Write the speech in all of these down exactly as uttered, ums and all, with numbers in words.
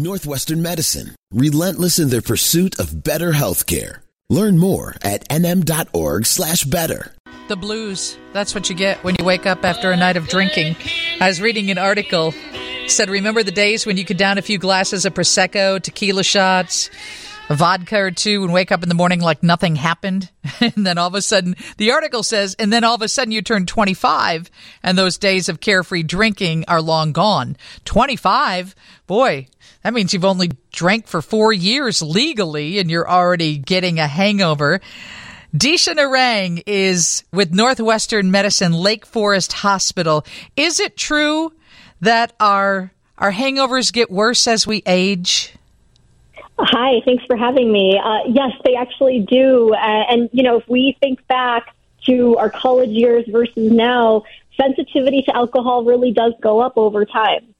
Northwestern Medicine, relentless in their pursuit of better healthcare. Learn more at n m dot org slash better. The blues, that's what you get when you wake up after a night of drinking. I was reading an article, said, remember the days when you could down a few glasses of Prosecco, tequila shots, a vodka or two, and wake up in the morning like nothing happened? And then all of a sudden, the article says, and then all of a sudden you turn twenty-five, and those days of carefree drinking are long gone. twenty-five? Boy, that means you've only drank for four years legally, and you're already getting a hangover. Denisha Narang is with Northwestern Medicine Lake Forest Hospital. Is it true that our our hangovers get worse as we age? Hi, thanks for having me. Uh, yes, they actually do. Uh, and, you know, if we think back to our college years versus now, sensitivity to alcohol really does go up over time.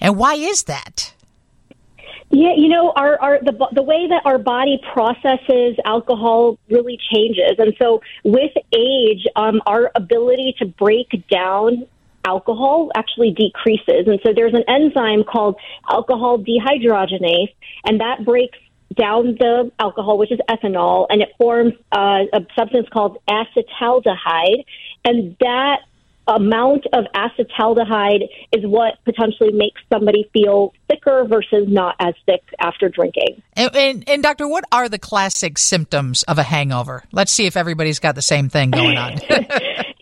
And why is that? Yeah, you know, our, our the the way that our body processes alcohol really changes. And so with age, um, our ability to break down alcohol actually decreases. And so there's an enzyme called alcohol dehydrogenase, and that breaks down the alcohol, which is ethanol, and it forms uh, a substance called acetaldehyde. And that amount of acetaldehyde is what potentially makes somebody feel sicker versus not as sick after drinking. And, and, and doctor, what are the classic symptoms of a hangover? Let's see if everybody's got the same thing going on.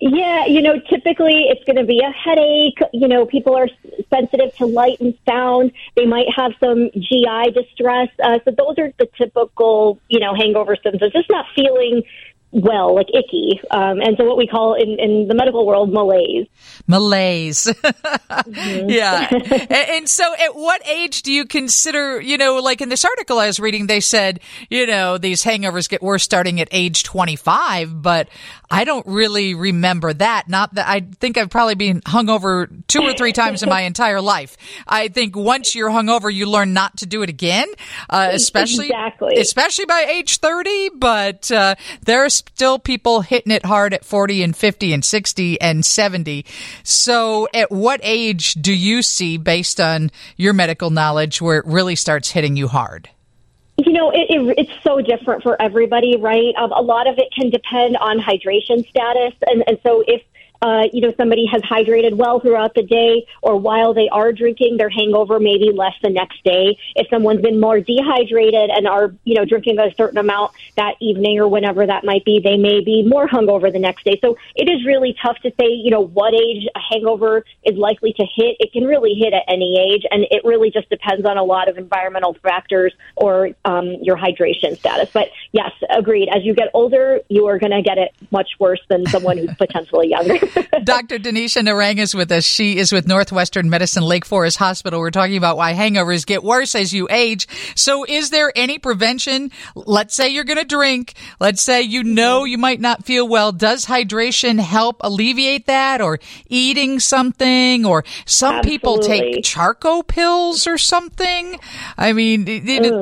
Yeah, you know, typically it's going to be a headache. You know, people are sensitive to light and sound. They might have some G I distress. Uh, so those are the typical, you know, hangover symptoms. Just not feeling well, like icky. Um, and so what we call in, in the medical world, malaise. Malaise. Mm-hmm. Yeah. and, and so at what age do you consider, you know, like in this article I was reading, they said, you know, these hangovers get worse starting at age twenty-five, but I don't really remember that. Not that I think I've probably been hungover two or three times in my entire life. I think once you're hungover, you learn not to do it again, uh, especially, exactly. especially by age thirty, but, uh, there are still people hitting it hard at forty and fifty and sixty and seventy. So at what age do you see, based on your medical knowledge, where it really starts hitting you hard? You know, it, it, it's so different for everybody, right? Um, a lot of it can depend on hydration status. And, and so if, uh, you know, somebody has hydrated well throughout the day, or while they are drinking, their hangover may be less the next day. If someone's been more dehydrated and are, you know, drinking a certain amount that evening or whenever that might be, they may be more hungover the next day. So it is really tough to say, you know, what age a hangover is likely to hit. It can really hit at any age, and it really just depends on a lot of environmental factors or um, your hydration status. But yes, agreed. As you get older, you are going to get it much worse than someone who's potentially younger. Doctor Denisha Narang is with us. She is with Northwestern Medicine Lake Forest Hospital. We're talking about why hangovers get worse as you age. So is there any prevention? Let's say you're going to drink. Let's say you know you might not feel well. Does hydration help alleviate that, or eating something? Or some Absolutely. People take charcoal pills or something. I mean, they,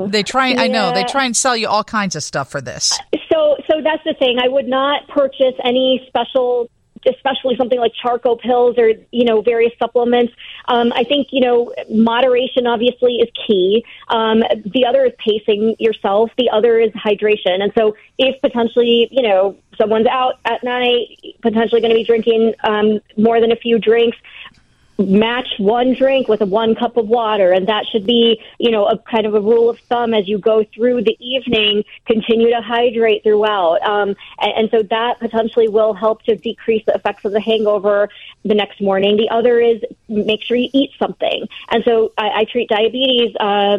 they try. Yeah. I know they try and sell you all kinds of stuff for this. So, so that's the thing. I would not purchase any special. Especially something like charcoal pills or, you know, various supplements. Um, I think, you know, moderation obviously is key. Um, the other is pacing yourself. The other is hydration. And so if potentially, you know, someone's out at night, potentially going to be drinking um, more than a few drinks, match one drink with a one cup of water. And that should be, you know, a kind of a rule of thumb as you go through the evening, continue to hydrate throughout. Um, and, and so that potentially will help to decrease the effects of the hangover the next morning. The other is make sure you eat something. And so I, I treat diabetes, uh,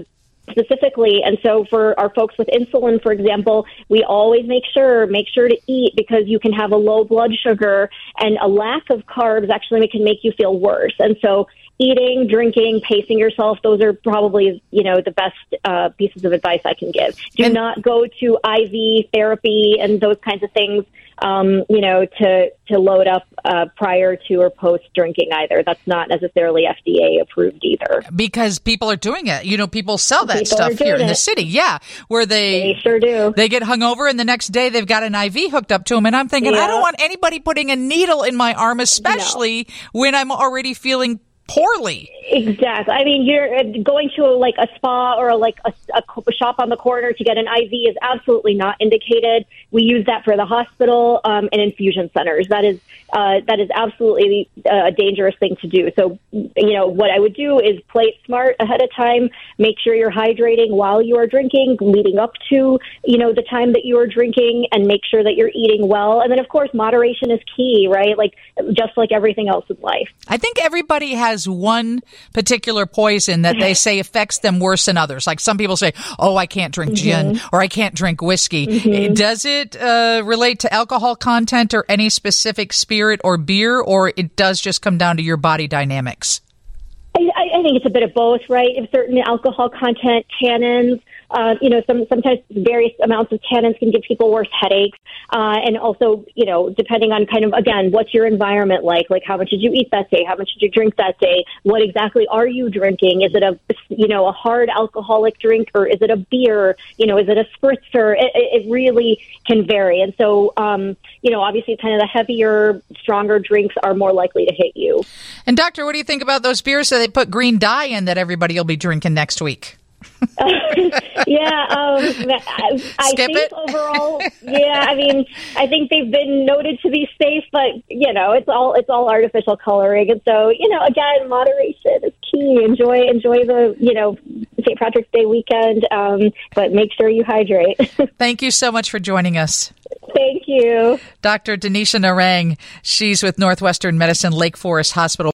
specifically. And so for our folks with insulin, for example, we always make sure, make sure to eat, because you can have a low blood sugar, and a lack of carbs actually can make you feel worse. And so eating, drinking, pacing yourself, those are probably, you know, the best uh, pieces of advice I can give. Do and- not go to I V therapy and those kinds of things, um, you know, to, to load up uh, prior to or post drinking either. That's not necessarily F D A approved either. Because people are doing it. You know, people sell that people stuff here it. in the city. Yeah. Where they, they sure do. They get hungover, and the next day they've got an I V hooked up to them. And I'm thinking, yeah. I don't want anybody putting a needle in my arm, especially no. when I'm already feeling poorly. Exactly. I mean, you're going to like a spa or like a, a shop on the corner to get an I V is absolutely not indicated. We use that for the hospital um, and infusion centers. That is uh, that is absolutely a dangerous thing to do. So, you know, what I would do is play it smart ahead of time. Make sure you're hydrating while you are drinking, leading up to, you know, the time that you are drinking, and make sure that you're eating well. And then, of course, moderation is key, right? Like just like everything else in life. I think everybody has one particular poison that they say affects them worse than others. Like some people say, oh, I can't drink mm-hmm. gin or I can't drink whiskey. Mm-hmm. Does it uh, relate to alcohol content or any specific spirit or beer, or it does just come down to your body dynamics? I, I think it's a bit of both, right? If certain alcohol content, tannins, Uh, you know, some, sometimes various amounts of tannins can give people worse headaches. Uh, and also, you know, depending on kind of, again, what's your environment like? Like, how much did you eat that day? How much did you drink that day? What exactly are you drinking? Is it a, you know, a hard alcoholic drink, or is it a beer? You know, is it a spritzer? It, it really can vary. And so, um, you know, obviously kind of the heavier, stronger drinks are more likely to hit you. And doctor, what do you think about those beers that they put green dye in that everybody will be drinking next week? yeah, um, I, I think it. overall, yeah, I mean, I think they've been noted to be safe, but, you know, it's all it's all artificial coloring. And so, you know, again, moderation is key. Enjoy, enjoy the, you know, Saint Patrick's Day weekend, um, but make sure you hydrate. Thank you so much for joining us. Thank you. Doctor Denisha Narang, she's with Northwestern Medicine Lake Forest Hospital.